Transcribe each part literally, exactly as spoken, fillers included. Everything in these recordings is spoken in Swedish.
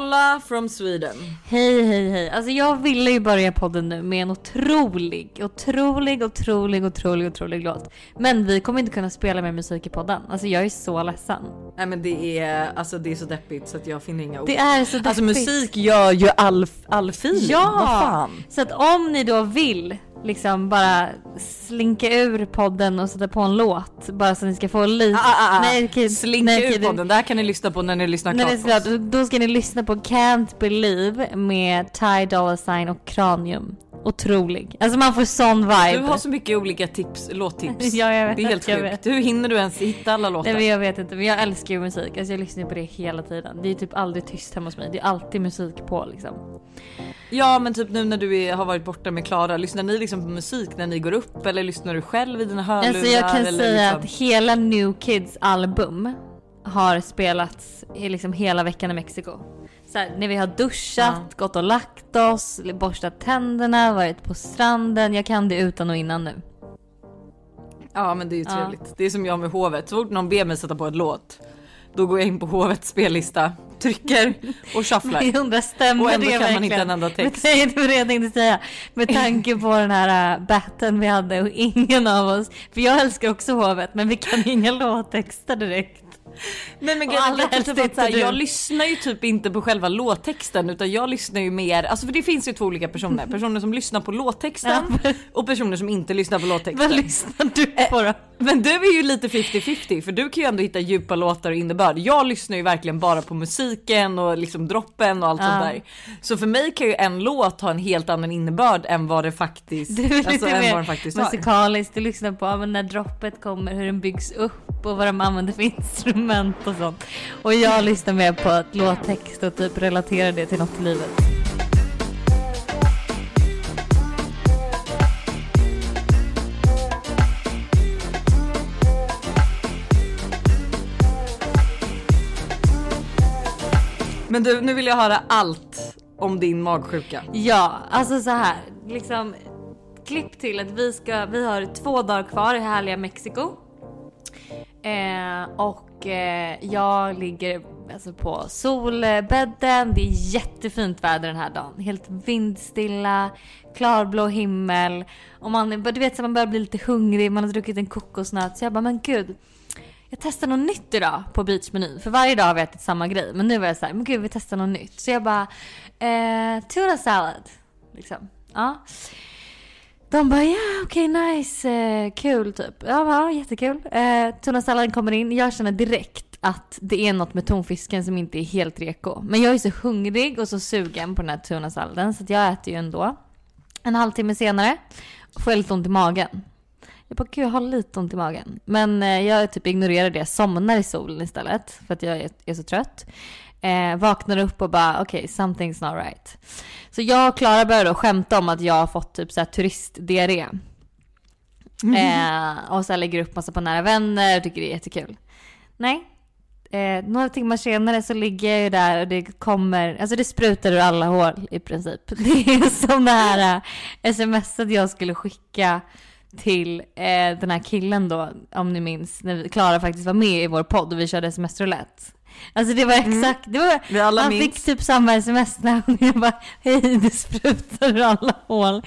Dolla from Sweden. Hej, hej, hej. Alltså jag ville ju börja podden nu med en otrolig, otrolig, otrolig, otrolig, otrolig låt. Men vi kommer inte kunna spela mer musik i podden. Alltså jag är så ledsen. Nej men det är, alltså det är så deppigt så att jag finner inga ord. Det är så deppigt. Alltså musik gör ju all, all feeling. Ja, vad fan. Så att om ni då vill liksom bara slinka ur podden och sätta på en låt bara så ni ska få lite ah, ah, ah. Nej, okej, slinka nej, okej, ur podden, det här kan ni lyssna på när ni lyssnar klart på oss. Då ska ni lyssna på Can't Believe med Ty Dolla $ign och Kranium. Otrolig. Alltså man får sån vibe. Du har så mycket olika tips, låttips. Ja, jag vet, det är helt sjukt. Hur hinner du ens hitta alla låtar? Nej, men jag vet inte, men jag älskar ju musik. Alltså jag lyssnar på det hela tiden. Det är typ aldrig tyst hemma hos mig. Det är alltid musik på liksom. Ja, men typ nu när du är, har varit borta med Klara, lyssnar ni liksom på musik när ni går upp eller lyssnar du själv i dina hörlurar? Alltså jag kan eller säga liksom... att hela New Kids album har spelats liksom hela veckan i Mexiko. Så här, när vi har duschat, ja. Gått och lagt oss, borstat tänderna, varit på stranden. Jag kan det utan och innan nu. Ja, men det är ju trevligt. Ja. Det är som jag med hovet. Så fort någon ber mig sätta på ett låt, då går jag in på hovets spellista, trycker och shufflar. Jag undrar, stämmer och ändå det kan verkligen? Man inte en enda text. Men det var det jag tänkte säga. Med tanke på den här äh, batten vi hade och ingen av oss. För jag älskar också hovet, men vi kan inga låttexter direkt. Nej, men typ såhär, jag lyssnar ju typ inte på själva låttexten utan jag lyssnar ju mer, alltså för det finns ju två olika personer, personer som lyssnar på låttexten och personer som inte lyssnar på låttexten. Vad lyssnar du på då? Men du är ju lite fifty fifty för du kan ju ändå hitta djupa låtar och innebörd. Jag lyssnar ju verkligen bara på musiken och liksom droppen och allt sånt där. Så för mig kan ju en låt ha en helt annan innebörd än vad det faktiskt, du är lite alltså, mer än vad den faktiskt musikaliskt har. Du lyssnar på men när droppet kommer, hur den byggs upp och vad de använder för instrument och sånt. Och jag lyssnar mer på att låttext och typ relaterar det till något i livet. Men du, nu vill jag höra allt om din magsjuka. Ja, alltså så här, liksom klipp till att vi ska, vi har två dagar kvar i härliga Mexiko. Eh, och eh, jag ligger alltså på solbädden. Det är jättefint väder den här dagen. Helt vindstilla, klarblå himmel. Och man, du vet så man börjar bli lite hungrig, man har druckit en kokosnöt. Så jag bara, men gud. Jag testar något nytt idag på beachmenyn. För varje dag har vi ätit samma grej. Men nu var jag så här, men gud vi testar något nytt. Så jag bara, eh, tuna salad. Liksom, ja. De bara, ja okej okay, nice, eh, kul typ. Ja, ja jättekul. Eh, tuna salad kommer in. Jag känner direkt att det är något med tonfisken som inte är helt reko. Men jag är så hungrig och så sugen på den här tuna saladen. Så att jag äter ju ändå. En halvtimme senare får jag lite ont i magen. Jag bara, gud, jag har lite ont i magen. Men eh, jag typ ignorerar det. Jag somnar i solen istället. För att jag är, är så trött. Eh, vaknar upp och bara, okej, okay, something's not right. Så jag och Klara började då skämta om att jag har fått typ så här turistdiarré. Mm. Eh, och så lägger upp massa på nära vänner. Jag tycker det är jättekul. Nej. Eh, några timmar senare så ligger jag ju där och det kommer, alltså det sprutar ur alla hål i princip. Det är som det här eh, smset jag skulle skicka till eh, den här killen då, om ni minns, när Klara faktiskt var med i vår podd och vi körde sms-roulette. Alltså det var exakt, mm. det var, vi alla han minns. Fick typ samma sms när jag bara, hej det sprutar ur alla hål.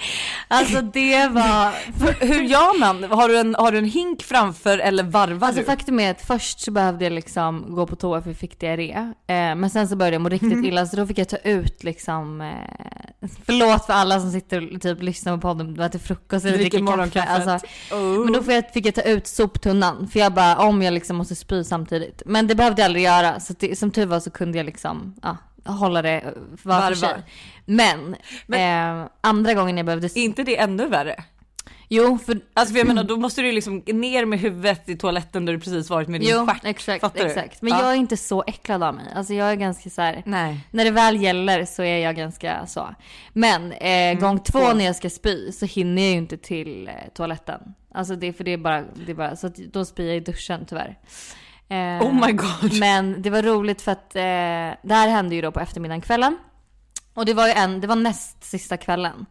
Alltså det var för, hur gör man? Har du, en, har du en hink framför eller varvar alltså, du? Faktum är att först så behövde jag liksom gå på toa för jag fick diarré. Eh, men sen så började jag må riktigt mm. illa så då fick jag ta ut liksom eh, förlåt för alla som sitter och typ lyssnar på podden, det var till frukost eller dricker morgonkaffe. Alltså, oh. Men då fick jag, fick jag ta ut soptunnan för jag bara, om jag liksom måste spy samtidigt. Men det behövde jag aldrig göra. Så det, som tur var så kunde jag liksom ja, hålla det var var, för sig. Var. Men, Men eh, andra gången jag behövde... Är inte det ännu värre? Jo, för, alltså, för jag menar, då måste du liksom ner med huvudet i toaletten där du precis varit med din jo, stjärt. Exakt, exakt. Men ja. Jag är inte så äcklad av mig. Alltså jag är ganska så här... Nej. När det väl gäller så är jag ganska så. Men eh, mm. gång två mm. när jag ska spy så hinner jag ju inte till eh, toaletten. Alltså det, för det är bara... Det är bara så att, då spyr jag i duschen tyvärr. Eh, oh my god. Men det var roligt för att eh, det här hände ju då på eftermiddagen kvällen. Och det var ju en, det var näst sista kvällen.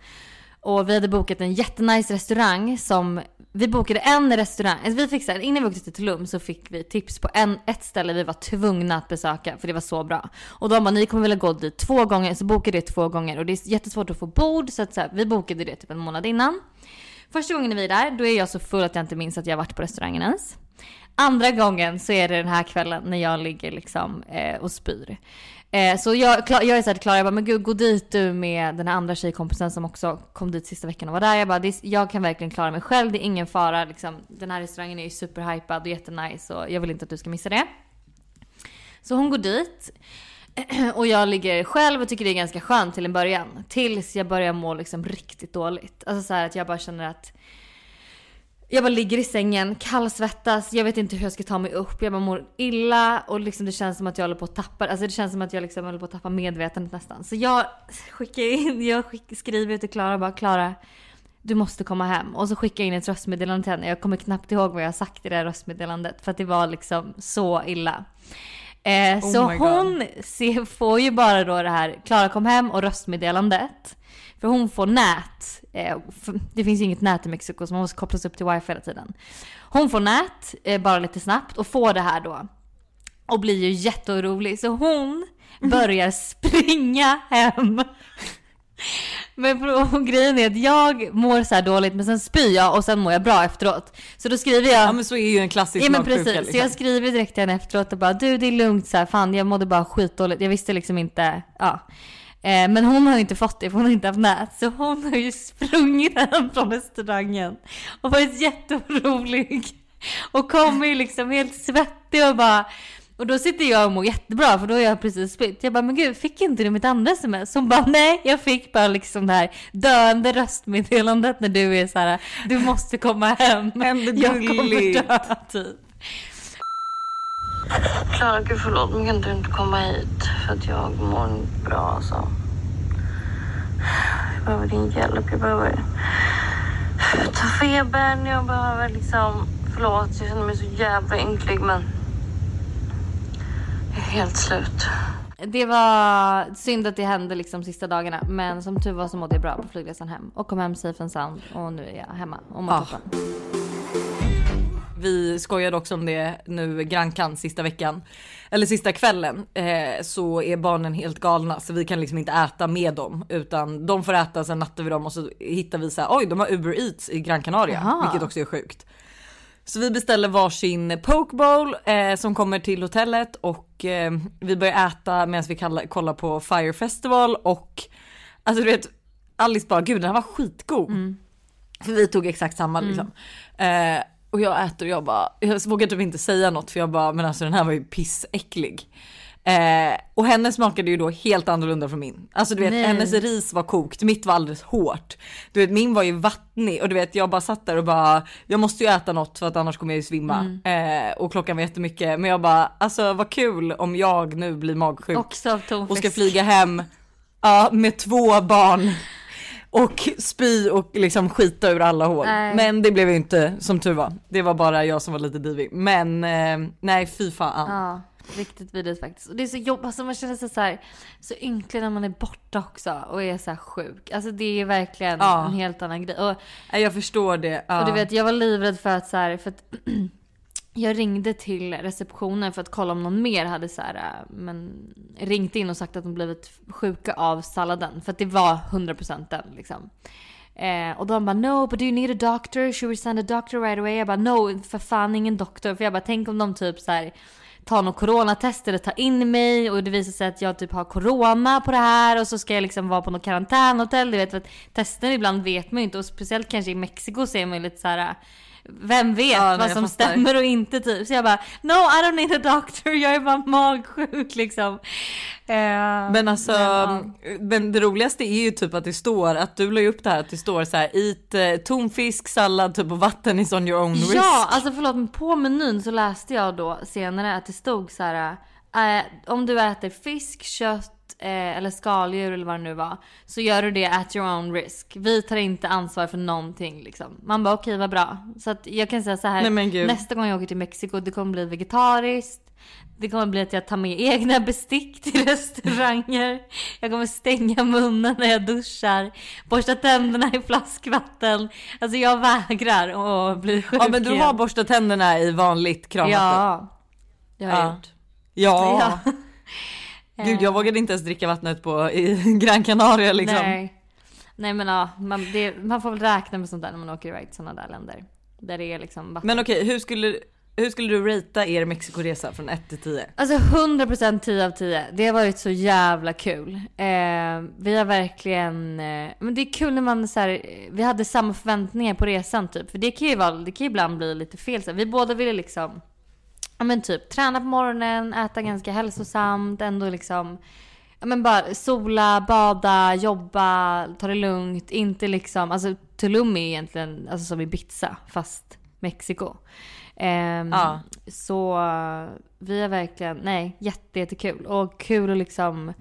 Och vi hade bokat en jättenice restaurang som... Vi bokade en restaurang. Alltså vi fixade, innan vi åkte till Tulum så fick vi tips på en, ett ställe vi var tvungna att besöka. För det var så bra. Och de bara, ni kommer vilja gå dit två gånger. Så bokade det två gånger. Och det är jättesvårt att få bord. Så, att, så här, vi bokade det typ en månad innan. Första gången vi är där, då är jag så full att jag inte minns att jag har varit på restaurangen ens. Andra gången så är det den här kvällen när jag ligger liksom eh, och spyr. Eh, så jag, jag är så här klar, jag bara, men gud, gå dit du med den här andra tjejkompisen som också kom dit sista veckan och var där. Jag bara, det är, jag kan verkligen klara mig själv, det är ingen fara. Liksom, den här restaurangen är ju superhypad och jättenice och jag vill inte att du ska missa det. Så hon går dit och jag ligger själv och tycker det är ganska skönt till en början. Tills jag börjar må liksom riktigt dåligt. Alltså så här att jag bara känner att... Jag bara ligger i sängen, kallsvettas, jag vet inte hur jag ska ta mig upp. Jag bara mår illa och liksom det känns som att jag håller på att tappa, alltså det känns som att jag liksom håller på att tappa medvetandet nästan. Så jag skickar in, jag skickar, skriver till Klara bara, Klara, du måste komma hem. Och så skickar jag in ett röstmeddelande till henne. Jag kommer knappt ihåg vad jag har sagt i det här röstmeddelandet för att det var liksom så illa. Eh, oh så hon ser, får ju bara då det här, Klara kom hem och röstmeddelandet. För hon får nät. Det finns ju inget nät i Mexiko så man måste kopplas upp till wifi hela tiden. Hon får nät bara lite snabbt och får det här då. Och blir ju jätteorolig. Så hon börjar springa hem. Men grejen är att jag mår så här dåligt, men sen spyr jag och sen mår jag bra efteråt. Så då skriver jag... Ja, men så är ju en klassisk... Ja, men precis. Liksom. Så jag skriver direkt igen efteråt och bara, du, det är lugnt så här, fan, jag mådde bara skitdåligt. Jag visste liksom inte... Ja. Men hon har ju inte fått det, för hon har inte haft nät. Så hon har ju sprungit hem från restaurangen och varit jätteorolig och kommer ju liksom helt svettig och bara... Och då sitter jag och mår jättebra, för då har jag precis spytt. Jag bara, men gud, fick inte du mitt andra sms? Hon bara, nej, jag fick bara liksom det här döende röstmeddelandet när du är så här, du måste komma hem, jag kommer dö typ. Klara, gud förlåt, men kan du inte komma hit? För att jag mår inte bra alltså. Jag behöver din hjälp, jag behöver ta febern, jag behöver liksom... Förlåt, jag känner mig så jävla ynklig, men jag är helt slut. Det var synd att det hände liksom sista dagarna, men som tur var så mådde jag bra på flygresan hem och kom hem safe and sound, och nu är jag hemma och mår toppen. Vi skojade också om det nu Grankan sista veckan, eller sista kvällen, eh, så är barnen helt galna så vi kan liksom inte äta med dem, utan de får äta, sen nattar vi dem och så hittar vi så här, oj, de har Uber Eats i Gran Canaria. Aha. Vilket också är sjukt. Så vi beställer varsin poke bowl eh, som kommer till hotellet och eh, vi börjar äta medan vi kallar, kollar på Fyre Festival och alltså du vet, Alice bara, gud, den här var skitgod. Mm. För vi tog exakt samma liksom. Mm. Eh, Och jag äter och jag bara, jag vågar typ inte säga något för jag bara, men alltså den här var ju pissäcklig. Eh, och hennes smakade ju då helt annorlunda från min. Alltså du vet, nej, hennes ris var kokt, mitt var alldeles hårt. Du vet, min var ju vattnig och du vet, jag bara satt där och bara, jag måste ju äta något för att annars kommer jag ju svimma. Mm. Eh, och klockan var jättemycket, men jag bara, alltså vad kul om jag nu blir magsjuk. Också och ska flyga hem ja, med två barn. Och spy och liksom skita ur alla hål. Nej. Men det blev ju inte, som tur var. Det var bara jag som var lite divig. Men eh, nej, fy fan. Ja, riktigt vidrigt faktiskt. Och det är så jobb, alltså man känner sig så här, så ynklig när man är borta också och är så här sjuk. Alltså det är verkligen ja. En helt annan grej. Och, ja, jag förstår det. Ja. Och du vet, jag var livrädd för att så här, för att jag ringde till receptionen för att kolla om någon mer hade så här, men ringt in och sagt att de blivit sjuka av salladen. För att det var hundra procent den liksom. Eh, och de bara, no, but do you need a doctor? Should we send a doctor right away? Jag bara, no, för fan ingen doktor. För jag bara, tänk om de typ så här, tar någon coronatest eller tar in mig och det visar sig att jag typ har corona på det här och så ska jag liksom vara på något karantänhotell. Du vet, för att testen ibland vet man ju inte. Och speciellt kanske i Mexiko ser man ju lite så här... Vem vet ja, vad som fattar. Stämmer och inte typ. Så jag bara, no, I don't need a doctor. Jag är bara magsjuk liksom. eh, Men alltså men, ja. Men det roligaste är ju typ att det står, att du la upp det här, att det står så här, eat tonfisk, sallad typ, och vatten is on your own risk. Ja, alltså förlåt, men på menyn så läste jag då senare att det stod så här, eh, om du äter fisk, kött eller skaldjur eller vad det nu var, så gör du det at your own risk. Vi tar inte ansvar för någonting liksom. Man bara, okej, okay, vad bra. Så att jag kan säga så här, nej, nästa gång jag åker till Mexiko, det kommer bli vegetariskt. Det kommer bli att jag tar med egna bestick till restauranger. Jag kommer stänga munnen när jag duschar. Borsta tänderna i flaskvatten. Alltså jag vägrar att bli sjuk. Ja, men du har borstat tänderna i vanligt kranvatten. Ja, det har jag ja. gjort. Ja. ja. Gud, jag vågade inte ens dricka vattnet på i Gran Canaria liksom. Nej. Nej men ja, man, det, man får väl räkna med sånt där när man åker iväg till sådana där länder där det är liksom vatten. Men okej, okay, hur skulle hur skulle du rata er Mexikoresa från ett till tio? Alltså hundra procent tio av tio. Det har varit så jävla kul. Eh, vi har verkligen eh, men det är kul när man så här, vi hade samma förväntningar på resan typ, för det kan ju vara, det kan ju ibland bli lite fel så här. Vi båda ville liksom ja, men typ träna på morgonen, äta ganska hälsosamt, ändå liksom ja, men bara sola, bada, jobba, ta det lugnt, inte liksom alltså Tulum är egentligen alltså som Ibiza fast Mexiko. Ehm, ja. Så vi är verkligen nej, jätte, jättekul och kul att liksom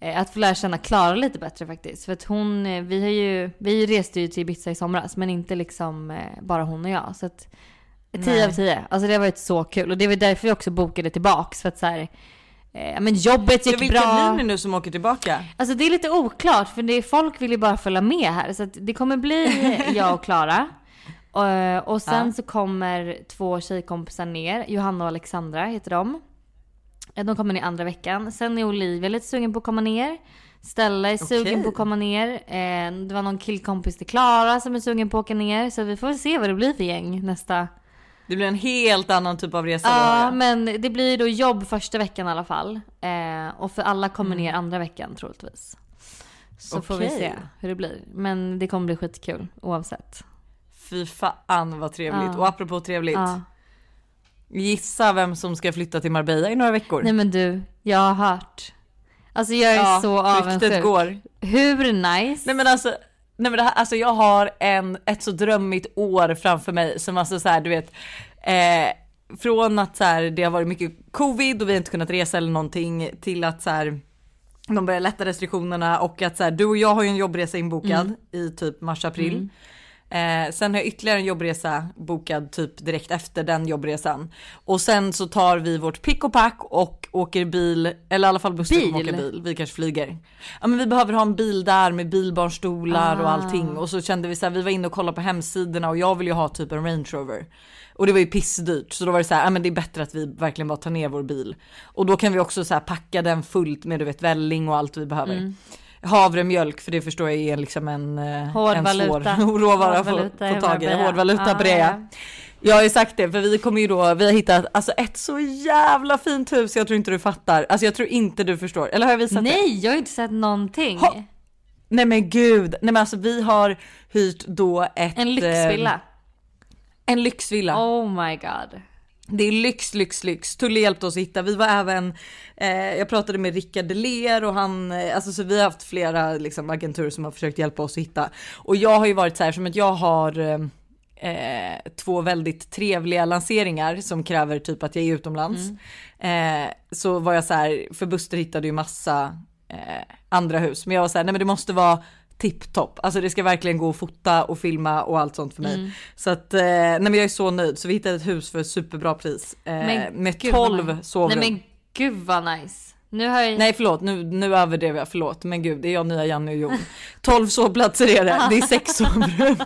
eh, att få lära känna Klara lite bättre faktiskt, för att hon vi har ju vi reste ju till Ibiza i somras men inte liksom eh, bara hon och jag, så att tio av tio. Alltså det var varit så kul. Och det var därför vi också bokade tillbaks. För att så här, eh, men jobbet gick ja, vilka bra. Vilka blir ni nu som åker tillbaka? Alltså det är lite oklart. För det är, folk vill ju bara följa med här. Så att det kommer bli jag och Klara. Och, och sen ja. så kommer två tjejkompisar ner. Johanna och Alexandra heter de. De kommer ner andra veckan. Sen är Olivia lite sugen på att komma ner. Stella är sugen okay. på att komma ner. eh, Det var någon killkompis till Klara som är sugen på att åka ner. Så vi får se vad det blir för gäng nästa. Det blir en helt annan typ av resa. Ja, men det blir då jobb första veckan i alla fall. Eh, och för alla kommer mm. ner andra veckan troligtvis. Så okay. får vi se hur det blir. Men det kommer bli skitkul oavsett. Fy fan vad trevligt. Ja. Och apropå trevligt. Ja. Gissa vem som ska flytta till Marbella i några veckor. Nej men du, jag har hört. Alltså jag är ja, så avundsjuk. Går. Hur nice. Nej men alltså... Nej men det här, alltså jag har en, ett så drömmigt år framför mig som alltså så här, du vet eh, från att så här, det har varit mycket covid och vi har inte kunnat resa eller någonting till att så här, de börjar lätta restriktionerna och att så här, du och jag har ju en jobbresa inbokad mm. i typ mars-april mm. eh, sen har jag ytterligare en jobbresa bokad typ direkt efter den jobbresan och sen så tar vi vårt pick och pack och åker bil eller i alla fall bussen bil. Som åker bil, vi kanske flyger. Ja, men vi behöver ha en bil där med bilbarnstolar ah. och allting. Och så kände vi så här, vi var inne och kollade på hemsidorna och jag vill ju ha typ en Range Rover. Och det var ju pissdyrt, så då var det så här, ja, men det är bättre att vi verkligen bara tar ner vår bil. Och då kan vi också så här packa den fullt med du vet välling och allt vi behöver. Mm. Havremjölk, för det förstår jag är liksom en, en svår råvara att få, få tag i. Hårdvaluta ah, på det. Ja. Jag har ju sagt det, för vi kommer ju då, vi har hittat alltså ett så jävla fint hus, jag tror inte du fattar. Alltså jag tror inte du förstår. Eller har jag visat Nej, det? Nej, jag har inte sett någonting. Ha. Nej men gud, nej men alltså vi har hyrt då ett... En lyxvilla. Eh, en lyxvilla. Oh my god. Det är lyx, lyx, lyx. Tulli hjälpte oss hitta. Vi var även, eh, jag pratade med Rickard Deleer och han, eh, alltså så vi har haft flera liksom agenturer som har försökt hjälpa oss att hitta. Och jag har ju varit så här som att jag har... Eh, Eh, två väldigt trevliga lanseringar som kräver typ att jag är utomlands mm. eh, så var jag så här, för Buster hittade ju massa eh, andra hus, men jag var så här, nej men det måste vara tipptopp, alltså det ska verkligen gå att fota och filma och allt sånt för mig mm. så att, eh, nej men jag är så nöjd, så vi hittade ett hus för superbra pris eh, men, med tolv sovrum. Nej men gud vad nice. Nu har jag... Nej förlåt, nu, nu överdrev jag, förlåt. Men gud, det är jag, nya Janne och Jon. tolv sovplatser är det, det är sex sovrum.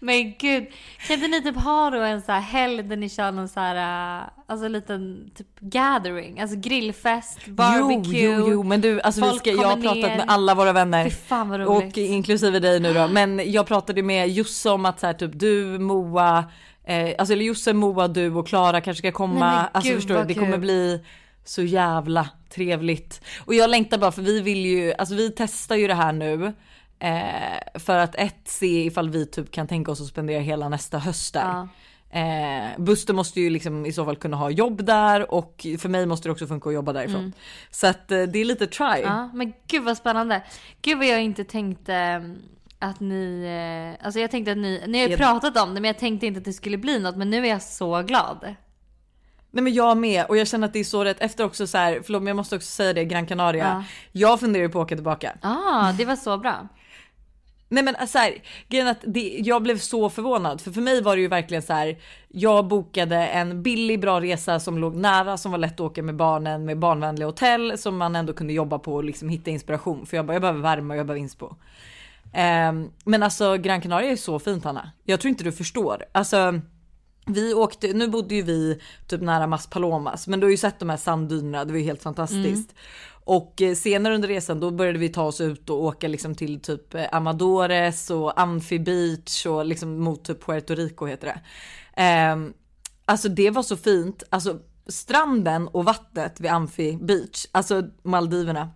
Men gud, kan inte ni typ ha då en så här helg där ni kör någon så här, alltså liten typ gathering, alltså grillfest, barbecue. Jo, jo, jo. Men du, alltså folk vi ska, jag har pratat ner. Med alla våra vänner. Fy fan vad roligt. Och inklusive dig nu då. Men jag pratade med Josse om att så här, typ du, Moa, eh, alltså eller Josse, Moa, du och Klara kanske ska komma. Nej, men, alltså gud, förstår du, det kul. Kommer bli så jävla trevligt. Och jag längtar bara, för vi vill ju, alltså vi testar ju det här nu. Eh, för att ett, se ifall vi typ kan tänka oss att spendera hela nästa höst där. Ja. Eh, Buster måste ju liksom i så fall kunna ha jobb där, och för mig måste det också funka att jobba därifrån. Mm. Så att eh, det är lite try. Ja, men gud vad spännande. Gud vad jag inte tänkte att ni, alltså jag tänkte att ni, ni har ju pratat om det, men jag tänkte inte att det skulle bli något, men nu är jag så glad. Nej men jag med, och jag känner att det är så rätt efter också så här, förlåt men jag måste också säga det, Gran Canaria. Ja. Jag funderar ju på att åka tillbaka. Ja, ah, det var så bra. Nej men så här, grejen att det, jag blev så förvånad. För för mig var det ju verkligen så här. Jag bokade en billig bra resa som låg nära, som var lätt att åka med barnen, med barnvänliga hotell som man ändå kunde jobba på och liksom hitta inspiration. För jag bara, jag behöver värme och jag behöver inspo. um, Men alltså Gran Canaria är så fint, Hanna. Jag tror inte du förstår. Alltså vi åkte, nu bodde ju vi typ nära Mas Palomas, men du har ju sett de här sanddynerna, det var ju helt fantastiskt. Mm. Och senare under resan då började vi ta oss ut och åka liksom till typ Amadores och Amfi Beach och liksom mot typ Puerto Rico heter det. Eh, alltså det var så fint, alltså stranden och vattnet vid Amfi Beach, alltså Maldiverna.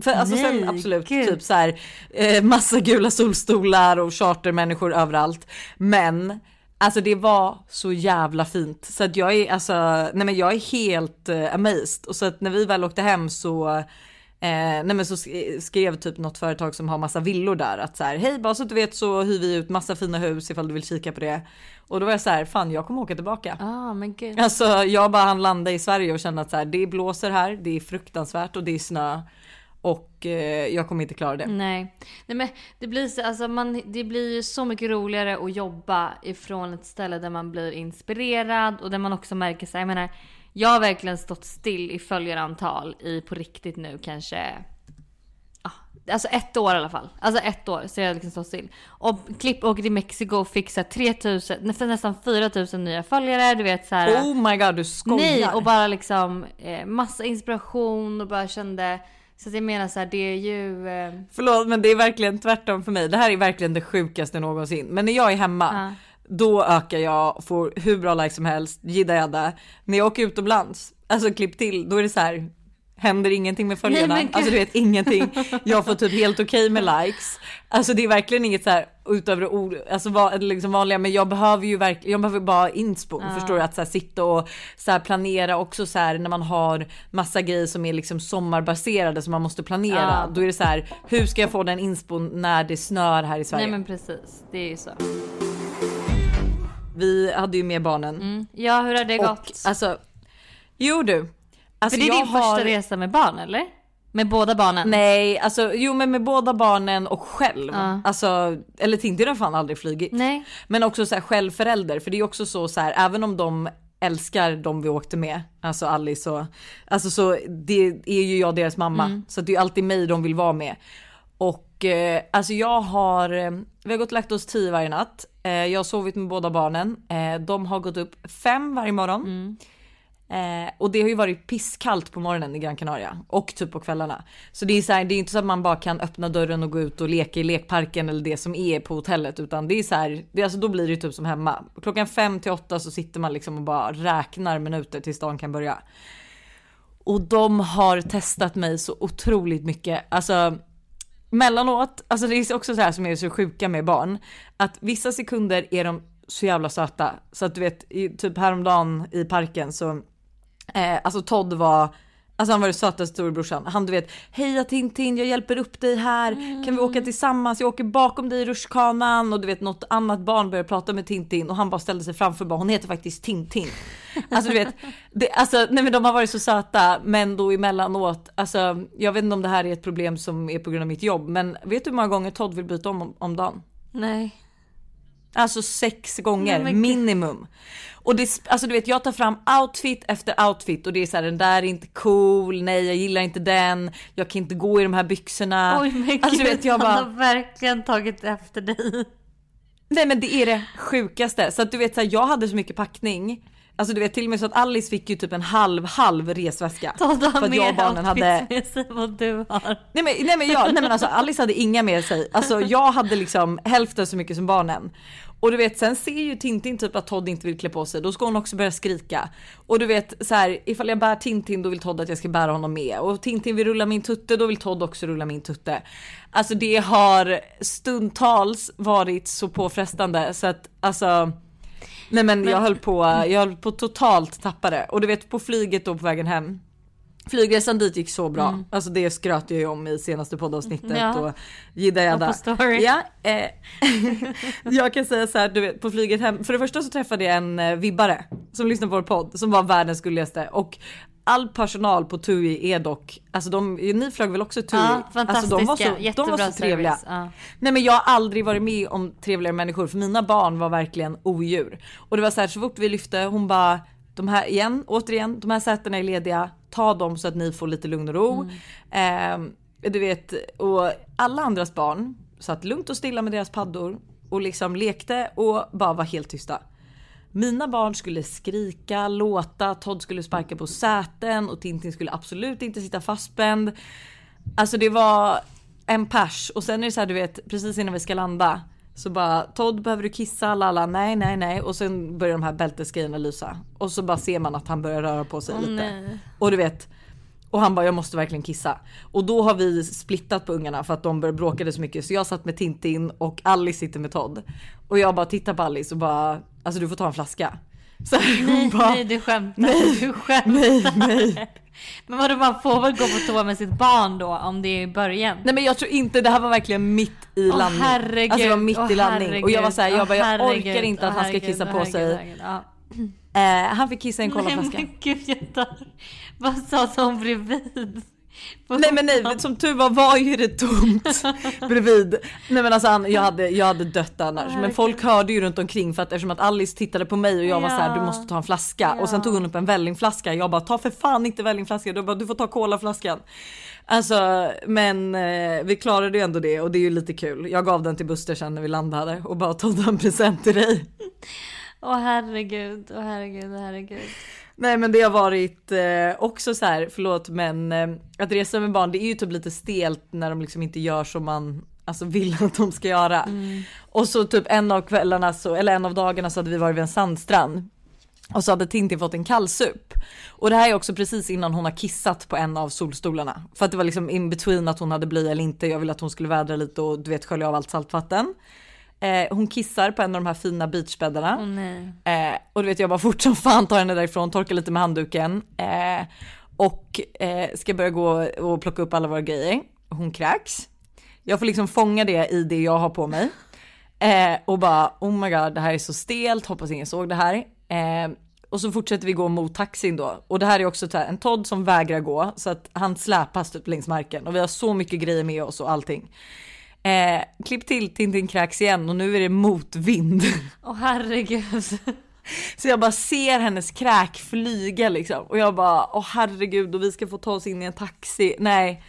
För alltså nej, sen absolut gud. Typ så här eh, massa gula solstolar och chartermänniskor överallt, men alltså det var så jävla fint. Så att jag är alltså, nej men jag är helt uh, amazed. Och så att när vi väl åkte hem så eh, nej men så skrev typ något företag som har massa villor där att så här, hej bara så att du vet så hyr vi ut massa fina hus ifall du vill kika på det. Och då var jag så här, fan jag kommer åka tillbaka. Ah, men gud. Alltså jag bara hann landa i Sverige och kände att så här, det blåser här, det är fruktansvärt och det är snö. Och eh, jag kommer inte klara det. Nej, Nej men det blir, så, alltså man, det blir ju så mycket roligare att jobba ifrån ett ställe där man blir inspirerad och där man också märker sig. Jag menar, jag har verkligen stått still i följarantal i på riktigt nu kanske, ah, alltså ett år i alla fall. Alltså ett år så jag har liksom stått still. Och klipp åker till Mexiko och fixar tre tusen, nästan fyra tusen nya följare. Du vet så här. Oh my god, du skojar. Nej, och bara liksom eh, massa inspiration och bara kände. Så jag menar så här, det är ju... Eh... Förlåt, men det är verkligen tvärtom för mig. Det här är verkligen det sjukaste någonsin. Men när jag är hemma, ah. då ökar jag, får hur bra likes som helst, jidda jadda. När jag åker utomlands, alltså klipp till, då är det så här... Händer ingenting med följarna. Nej, alltså du vet, ingenting. Jag får typ helt okej med likes. Alltså det är verkligen inget så här utöver ord, alltså va, liksom vanliga. Men jag behöver ju verkligen, jag behöver bara inspo. Ja. Förstår du, att så här, sitta och så här, planera också så här, när man har massa grejer som är liksom sommarbaserade som man måste planera. Ja. Då är det så här, hur ska jag få den inspo när det snör här i Sverige? Nej men precis, det är ju så. Vi hade ju med barnen. Mm. Ja, hur har det och, gått? Alltså, jo du. Alltså, för det är din har... första resa med barn, eller? Med båda barnen? Nej, alltså, jo men med båda barnen och själv. Uh. Alltså, eller Tintin har fan aldrig flygit. Nej. Men också så här, självförälder. För det är också så, så här, även om de älskar de vi åkte med, alltså Alice och, alltså så, det är ju jag deras mamma. Mm. Så det är ju alltid mig de vill vara med. Och eh, alltså jag har, vi har gått och lagt oss tio varje natt. Eh, jag har sovit med båda barnen. Eh, de har gått upp fem varje morgon. Mm. Eh, och det har ju varit pisskallt på morgonen i Gran Canaria och typ på kvällarna. Så det är så här, det är inte så att man bara kan öppna dörren och gå ut och leka i lekparken eller det som är på hotellet, utan det är så här, det, alltså då blir det typ som hemma. Klockan fem till åtta så sitter man liksom och bara räknar minuter tills dagen kan börja. Och de har testat mig så otroligt mycket. Alltså mellanåt, alltså det är också så här som är så sjuka med barn, att vissa sekunder är de så jävla söta. Så att du vet, i, typ häromdagen i parken så Eh, alltså Todd var, alltså han var det sötaste storbrorsan. Han du vet, heja Tintin, jag hjälper upp dig här. Mm. Kan vi åka tillsammans? Jag åker bakom dig i rutschkanan. Och du vet, något annat barn började prata med Tintin och han bara ställde sig framför bara, hon heter faktiskt Tintin. Alltså du vet, det, alltså, nej men de har varit så söta. Men då emellanåt, alltså jag vet inte om det här är ett problem som är på grund av mitt jobb, men vet du hur många gånger Todd vill byta om, om dagen? Nej. Alltså sex gånger, nej, minimum. Och det, alltså du vet, jag tar fram outfit efter outfit och det är så här, den där är inte cool, nej jag gillar inte den, jag kan inte gå i de här byxorna. Oj men alltså, gud, vet, jag bara... han har verkligen tagit efter dig. Nej men det är det sjukaste. Så att du vet så här, jag hade så mycket packning. Alltså du vet, till och med så att Alice fick ju typ en halv halv resväska. Todd har för att jag och barnen hade med sig vad du har. Nej men nej men jag nej men alltså Alice hade inga med sig. Alltså jag hade liksom hälften så mycket som barnen. Och du vet, sen ser ju Tintin typ att Todd inte vill klä på sig. Då ska hon också börja skrika. Och du vet så här, ifall jag bär Tintin då vill Todd att jag ska bära honom med. Och Tintin vill rulla min tutte, då vill Todd också rulla min tutte. Alltså det har stundtals varit så påfrestande så att alltså nej men, men jag höll på jag höll på totalt tappade. Och du vet, på flyget då på vägen hem, flygresan dit gick så bra. Mm. Alltså det skröt jag ju om i senaste poddavsnittet. Ja. Och gidda jadda. Ja, eh, jag kan säga så här, du vet, på flyget hem, för det första så träffade jag en vibbare som lyssnade på vår podd, som var världens gulligaste. Och all personal på T U I är dock, alltså de, ni flög väl också T U I? Ja, fantastiska, alltså de var så, de var så trevliga. Ja. Nej, men jag har aldrig varit med om trevligare människor, för mina barn var verkligen odjur. Och det var så här, så fort vi lyfte, hon bara, de här igen, återigen, de här sätena är lediga, ta dem så att ni får lite lugn och ro. Mm. Eh, du vet, och alla andras barn satt lugnt och stilla med deras paddor och liksom lekte och bara var helt tysta. Mina barn skulle skrika, låta, Todd skulle sparka på säten och Tintin skulle absolut inte sitta fastspänd. Alltså det var en pers. Och sen är det så här, du vet, precis innan vi ska landa så bara, Todd, behöver du kissa? Lala, nej, nej, nej. Och sen börjar de här bältesgrejerna lysa. Och så bara ser man att han börjar röra på sig oh, lite. Nej. Och du vet, och han bara, jag måste verkligen kissa. Och då har vi splittat på ungarna för att de började bråka så mycket. Så jag satt med Tintin och Alice sitter med Todd. Och jag bara tittar på Alice och bara, alltså du får ta en flaska. Så nej, bara, nej, du skämtar. Nej, du skämtar. Nej, nej. Men vadå, man får väl gå på toa med sitt barn då, om det är i början? Nej, men jag tror inte, det här var verkligen mitt i oh, landning. Herregud, alltså det var mitt oh, i landning. Herregud, och jag var såhär, jag, bara, jag oh, herregud, orkar inte att oh, han ska kissa oh, på herregud, sig. Herregud, ja. Eh, han fick kissa i en kolaflaska. Nej, men gud, jag tar... Vad sa som bredvid? Nej, men nej, som tur var var ju det tomt bredvid. Nej, men alltså han, jag, hade, jag hade dött annars. Men folk hörde ju runt omkring, för att eftersom att Alice tittade på mig och jag ja. var så här, du måste ta en flaska. Ja. Och sen tog hon upp en vällingflaska. Jag bara, ta för fan inte vällingflaska. Då bara, du får ta kolaflaskan. Alltså, men eh, vi klarade ju ändå det, och det är ju lite kul. Jag gav den till Buster sen när vi landade och bara, tog en present till dig. Åh herregud, åh herregud, åh herregud. Nej, men det har varit eh, också så här, förlåt, men eh, att resa med barn, det är ju typ lite stelt när de liksom inte gör som man alltså vill att de ska göra. Mm. Och så typ en av kvällarna så, eller en av dagarna så hade vi varit vid en sandstrand. Och så hade Tintin fått en kallsup. Och det här är också precis innan hon har kissat på en av solstolarna. För att det var liksom in between att hon hade blöja eller inte. Jag ville att hon skulle vädra lite och du vet, skölja av allt saltvatten. Eh, hon kissar på en av de här fina beachbäddarna. Oh, eh, och du vet, jag bara fort som fan tar henne därifrån, torkar lite med handduken eh, och eh, ska börja gå och plocka upp alla våra grejer. Hon kräks. Jag får liksom fånga det i det jag har på mig eh, och bara, oh my god, det här är så stelt, hoppas ingen såg det här. eh, Och så fortsätter vi gå mot taxin då. Och det här är också en Todd som vägrar gå, så att han släpas typ längs marken. Och vi har så mycket grejer med oss och allting. Eh, klipp till Tintin kräks igen, och nu är det motvind. Åh oh, herregud. Så jag bara ser hennes kräk flyga liksom. Och jag bara, åh oh, herregud, och vi ska få ta oss in i en taxi. Nej.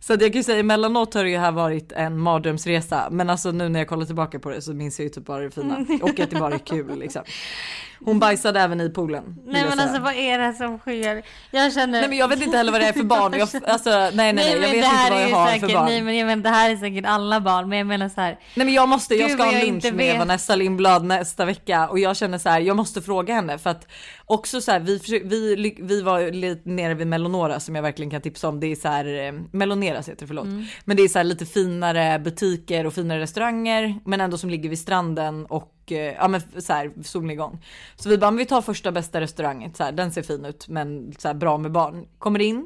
Så jag kan ju säga, emellanåt har det ju här varit en mardrömsresa. Men alltså nu när jag kollar tillbaka på det så minns jag ju typ bara det fina. Och att det bara är kul liksom. Hon bajsade även i poolen. Nej, men alltså vad är det som sker? Jag känner... Nej, men jag vet inte heller vad det är för barn. Jag, alltså, nej, nej, nej. Jag vet inte vad jag har säkert, för barn. Nej, men jag menar, det här är säkert alla barn. Men jag menar så här... Nej, men jag måste, jag ska ha lunch med Vanessa Lindblad nästa vecka. Och jag känner så här, jag måste fråga henne. För att också så här, vi, vi, vi var lite nere vid Meloneras, som jag verkligen kan tipsa om. Det är så här, Meloneras heter det, förlåt. Mm. Men det är så här lite finare butiker och finare restauranger. Men ändå som ligger vid stranden och ja, men så här, solnedgång. Så vi bara, men vi tar första bästa restaurangen så här, den ser fin ut, men så här, bra med barn. Kommer in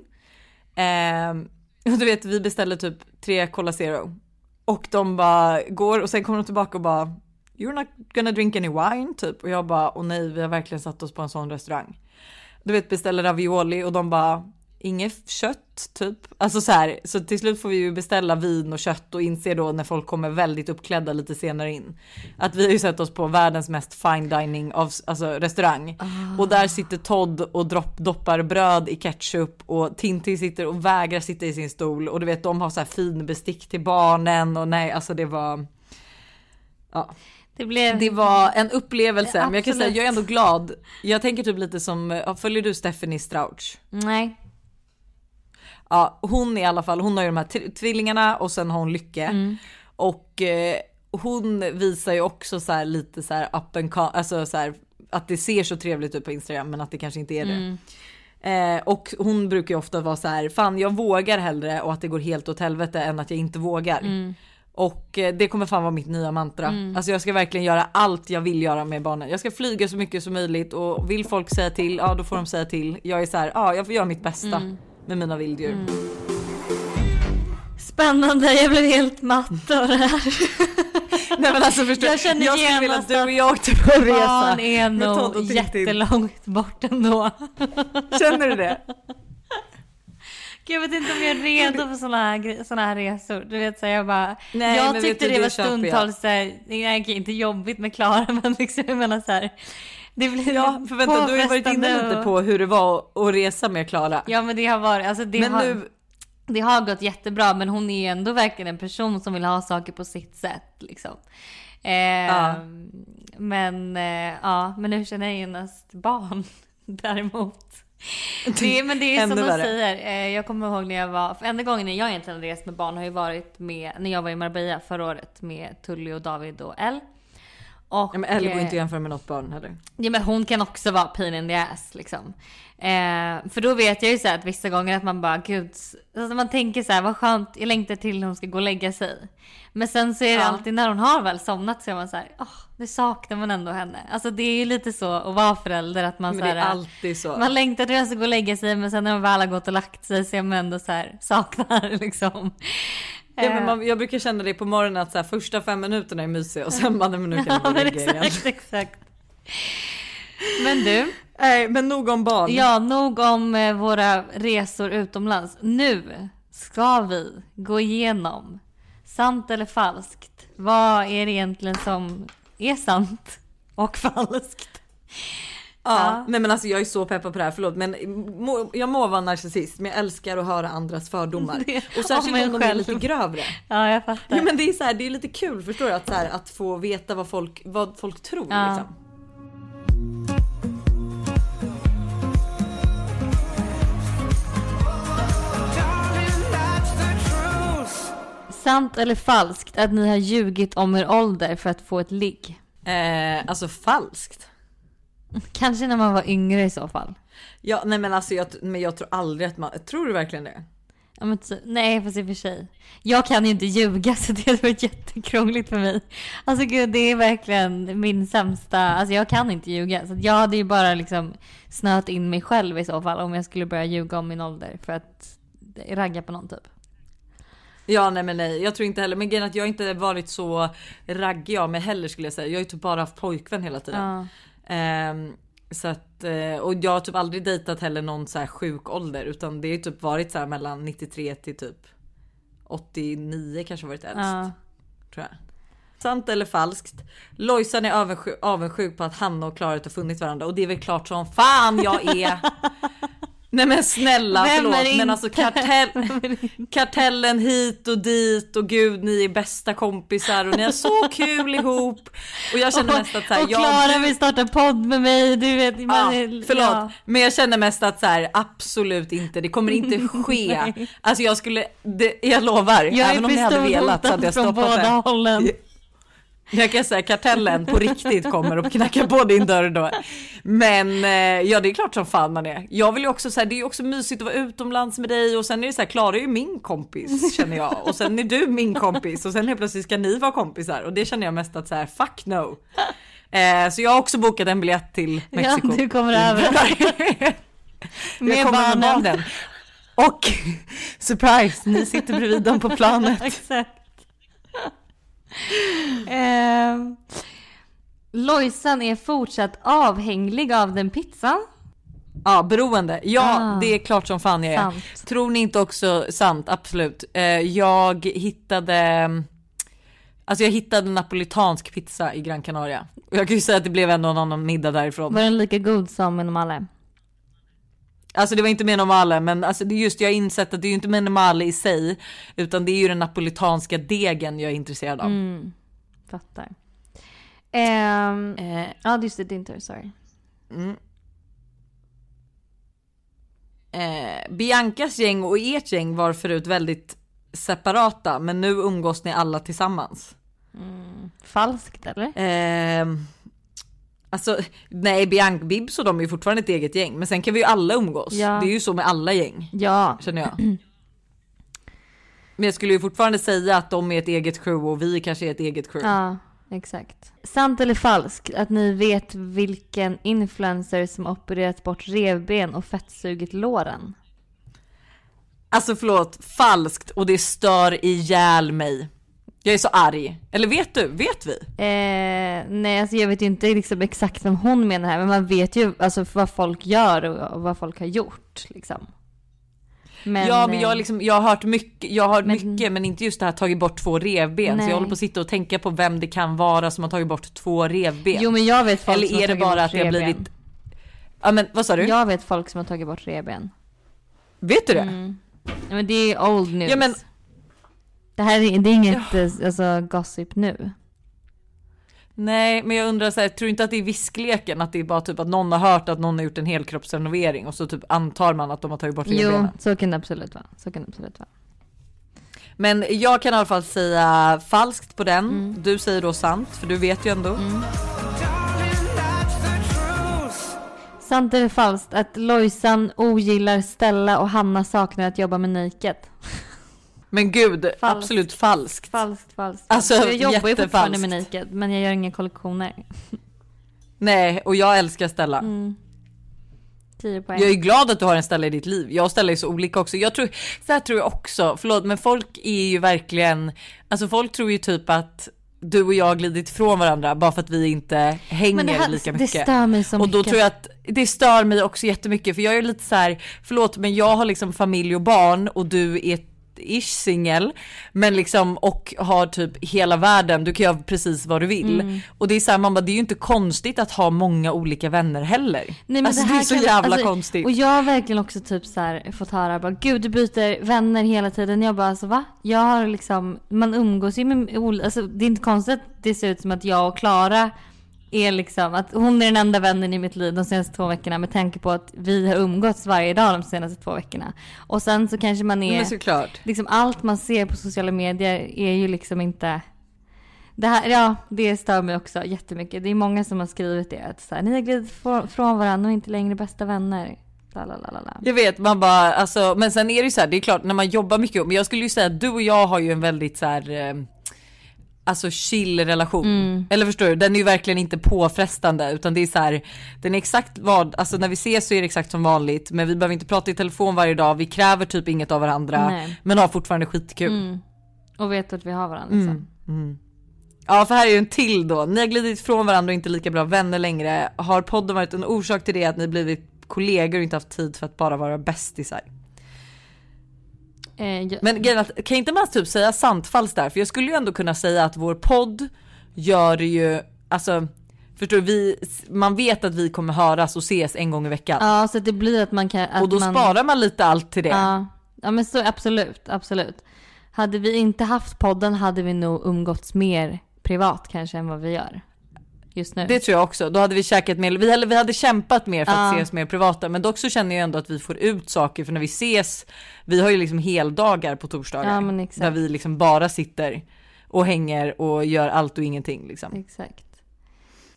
eh, och du vet, vi beställer typ tre Cola Zero. Och de bara går, och sen kommer de tillbaka och bara, you're not gonna drink any wine typ. Och jag bara, åh nej, vi har verkligen satt oss på en sån restaurang. Du vet, beställer ravioli och de bara, inget kött typ. Alltså så här, så till slut får vi ju beställa vin och kött, och inser då när folk kommer väldigt uppklädda lite senare in, att vi har ju sett oss på världens mest fine dining av, alltså restaurang. Oh. Och där sitter Todd och dropp, doppar bröd i ketchup, och Tintin sitter och vägrar sitta i sin stol, och du vet, de har så här fin bestick till barnen, och nej, alltså det var ja. Det, blev... det var en upplevelse. Absolut. Men jag kan säga, jag är ändå glad. Jag tänker typ lite som, följer du Stephanie Strauch? Nej. Ja, hon i alla fall, hon har ju de här t- tvillingarna och sen har hon Lycke. Mm. Och eh, hon visar ju också så här, lite så här up and co- alltså så här, att det ser så trevligt ut på Instagram, men att det kanske inte är det. Mm. Eh, och hon brukar ju ofta vara så här, fan jag vågar hellre och att det går helt åt helvete än att jag inte vågar. Mm. Och eh, det kommer fan vara mitt nya mantra. Mm. Alltså jag ska verkligen göra allt jag vill göra med barnen. Jag ska flyga så mycket som möjligt, och vill folk säga till, ja då får de säga till. Jag är så här, ja jag får göra mitt bästa. Mm. Med mina vilddjur. Mm. spännande. Jag blev helt matt av det här. Nej, men alltså, förstår, jag känner jag skulle vilja att du och jag åkte på en resa. Barn är nog jättelångt bort ändå. Känner du det? Jag vet inte om jag är redo för såna här, såna här resor. Du vet, så jag bara... Nej, jag tyckte du, det var stundtals... Nej, inte jobbigt med Klara, men liksom, jag menar så här... Det blir ja, för vänta, du har ju varit inne lite på hur det var att resa med Klara. Ja, men det har varit... Alltså, det, men har, nu... det har gått jättebra, men hon är ju ändå verkligen en person som vill ha saker på sitt sätt, liksom. Eh, ja. Men, eh, ja, men nu känner jag ju näst barn, däremot. Det, men det är som de säger. Jag kommer ihåg när jag var, för enda gången när jag egentligen rest med barn har ju varit med, när jag var i Marbella förra året med Tulli och David och Elle. Och, ja, men Elle går inte jämför med något barn heller. Ja, men hon kan också vara pain in the ass liksom. Eh, för då vet jag ju så här att vissa gånger att man bara gud, alltså man tänker så här, vad skönt, jag längtar till hon ska gå och lägga sig. Men sen så är det ja. alltid när hon har väl somnat så är man så här, åh, oh, nu saknar man ändå henne. Alltså det är ju lite så att vara förälder att man så här, det är alltid så. Man längtar till hon ska gå och lägga sig, men sen när hon väl har gått och lagt sig så är man ändå så här saknar liksom. Ja, men man, jag brukar känna det på morgonen att så här, första fem minuterna är mysiga och sen bara, men nu kan jag gå och lägga igen. Exakt, exakt. Men du? Nej, men nog om barn. Ja, nog om våra resor utomlands. Nu ska vi gå igenom sant eller falskt. Vad är det egentligen som är sant och falskt? Ja, ja. Nej, men alltså jag är så peppad på det här, förlåt. Men må, jag må vara narcissist, men jag älskar att höra andras fördomar. Det, och särskilt om de är lite grövre. Ja, jag fattar. Ja, men det är, så här, det är lite kul, förstår du, att, så här, att få veta vad folk, vad folk tror. Ja. Liksom. Sant eller falskt att ni har ljugit om er ålder för att få ett ligg? Eh, alltså falskt. Kanske när man var yngre i så fall. Ja, nej men alltså jag, men jag tror aldrig att man... Tror du verkligen det? Ja, men, nej, fast i och för sig. Jag kan ju inte ljuga, så det hade varit jättekrångligt för mig. Alltså gud, det är verkligen min sämsta... Alltså jag kan inte ljuga. Så jag hade ju bara liksom snöat in mig själv i så fall om jag skulle börja ljuga om min ålder för att ragga på någon typ. Ja, nej men nej, jag tror inte heller. Men grejen att jag inte varit så raggig av mig heller, skulle jag säga. Jag har ju typ bara haft pojkvän hela tiden. Ja. Um, så att, och jag har typ aldrig dejtat heller någon så här sjuk ålder, utan det har typ varit så här mellan nittiotre till typ åttionio kanske varit äldst, ja. Tror jag. Sant eller falskt? Lojsan är avundsjuk, avundsjuk på att Hanna och Klara har funnit varandra, och det är väl klart som fan jag är. Nej men snälla, förlåt, men alltså kartell, kartellen hit och dit och gud, ni är bästa kompisar och ni är så kul ihop. Och jag känner och, mest att så här, och Klara vill starta podd med mig, du vet. Man, ja, förlåt, ja. Men jag känner mest att så här, absolut inte, det kommer inte ske. Alltså jag skulle, det, jag lovar, jag även om jag hade velat så hade jag stoppat båda det. Hållen. Jag kan säga kartellen på riktigt kommer och knackar på din dörr då. Men ja, det är klart som fan man är. Jag vill ju också så här, det är ju också mysigt att vara utomlands med dig. Och sen är det så här, Klara är ju min kompis, känner jag. Och sen är du min kompis. Och sen helt plötsligt ska ni vara kompisar. Och det känner jag mest att så här, fuck no. eh, Så jag har också bokat en biljett till Mexiko. Ja, du kommer över. Jag kommer med barnen. Och surprise, ni sitter bredvid dem på planet. Exakt. eh, Lojsan är fortsatt avhänglig av den pizzan. Ja, beroende. Ja, ah, det är klart som fan jag är sant. Tror ni inte också sant, absolut. eh, Jag hittade Alltså jag hittade en napolitansk pizza i Gran Canaria. Och jag kan ju säga att det blev ändå en annan middag därifrån. Var den lika god som en male? Alltså det var inte menomale, men alltså det just jag har insett att det är ju inte menomale i sig, utan det är ju den napolitanska degen jag är intresserad av. Mm, fattar. Um, uh, ja, just det, din tur, sorry. Mm. Uh, Biancas gäng och ert gäng var förut väldigt separata, men nu umgås ni alla tillsammans. Mm, falskt, eller? Uh, Alltså, nej, Bianca, Bibs och de är ju fortfarande ett eget gäng. Men sen kan vi ju alla umgås, ja. Det är ju så med alla gäng, ja. Känner jag. Men jag skulle ju fortfarande säga att de är ett eget crew och vi kanske är ett eget crew. Ja, exakt. Sant eller falskt att ni vet vilken influencer som opererat bort revben och fettsugit låren? Alltså förlåt, falskt. Och det stör ihjäl mig. Jag är så arg. Eller vet du, vet vi? Eh, nej, alltså jag vet ju inte liksom exakt vad hon menar här. Men man vet ju alltså vad folk gör och, och vad folk har gjort liksom. Men, ja, men jag, liksom, jag har hört mycket. Jag har hört men, mycket, men inte just det här tagit bort två revben. Nej. Så jag håller på att sitta och tänka på vem det kan vara som har tagit bort två revben. Jo, men jag vet folk. Eller som är det bara att det har blivit... Ja, men vad sa du? Jag vet folk som har tagit bort revben. Vet du det? Mm. Ja, men det är old news. Ja, men... Det här är, det är inget ja. alltså, gossip nu. Nej, men jag undrar så här, tror inte att det är viskleken att det är bara typ att någon har hört att någon har gjort en helkroppsrenovering och så typ antar man att de har tagit bort revbenen. Jo, så kan det absolut vara. Så kan det absolut vara. Men jag kan i alla fall säga falskt på den. Mm. Du säger då sant, för du vet ju ändå. Mm. Sant eller falskt att Lojsan ogillar Stella och Hanna saknar att jobba med Nyket? Men gud, falskt. Absolut falskt. Falskt, falskt. Alltså, jag jobbar ju fortfarande med Nyket, men jag gör inga kollektioner. Nej, och jag älskar Stella. Mm. tio poäng. Jag är glad att du har en Stella i ditt liv. Jag och Stella är så olika också. Jag tror, så här tror jag också. Förlåt, men folk är ju verkligen... Alltså folk tror ju typ att... Du och jag glidit från varandra bara för att vi inte hänger det här, lika mycket. Det stör mig så mycket. Och då tror jag att det stör mig också jättemycket. För jag är lite så här, förlåt, men jag har liksom familj och barn och du är ish singel, men liksom och har typ hela världen. Du kan göra precis vad du vill. Mm. Och det är så här, man bara, det är ju inte konstigt att ha många olika vänner heller. Nej, men alltså, det, här det är så kan, jävla alltså, konstigt. Och jag har verkligen också typ så här fått höra bara, gud, du byter vänner hela tiden. Jag bara alltså va? Jag har liksom, man umgås ju med alltså, det är inte konstigt att det ser ut som att jag och Klara är liksom att hon är den enda vännen i mitt liv de senaste två veckorna med tanke på att vi har umgåtts varje dag de senaste två veckorna. Och sen så kanske man är, såklart. Liksom allt man ser på sociala medier är ju liksom inte det här, ja, det stör mig också jättemycket. Det är många som har skrivit det att så här, ni har glidit från varandra och inte längre bästa vänner. Lalalala. Jag vet, man bara alltså, men sen är det ju så här, det är klart när man jobbar mycket, men jag skulle ju säga att du och jag har ju en väldigt så här alltså chill relation. Mm. Eller förstår du, den är ju verkligen inte påfrestande utan det är så här, den är exakt vad alltså när vi ses så är det exakt som vanligt, men vi behöver inte prata i telefon varje dag. Vi kräver typ inget av varandra. Nej. Men har fortfarande skitkul. Mm. Och vet att vi har varandra mm. så. Mm. Ja, för här är ju en till då. Ni har glidit från varandra och inte lika bra vänner längre. Har podden varit en orsak till det att ni blivit kollegor och inte haft tid för att bara vara bästisar? Men kan inte man typ säga sant falskt där? För jag skulle ju ändå kunna säga att vår podd gör ju alltså, förstår du, vi, man vet att vi kommer höras och ses en gång i veckan. Ja, så det blir att man kan att och då man, sparar man lite allt till det. Ja, ja men så absolut, absolut. Hade vi inte haft podden hade vi nog umgåtts mer privat kanske än vad vi gör just nu. Det tror jag också. Då hade vi käkat mer, vi hade, vi hade kämpat mer för att uh. ses mer privata. Men dock så känner jag ändå att vi får ut saker. För när vi ses, vi har ju liksom heldagar på torsdagar uh, där vi liksom bara sitter och hänger och gör allt och ingenting liksom. Exakt.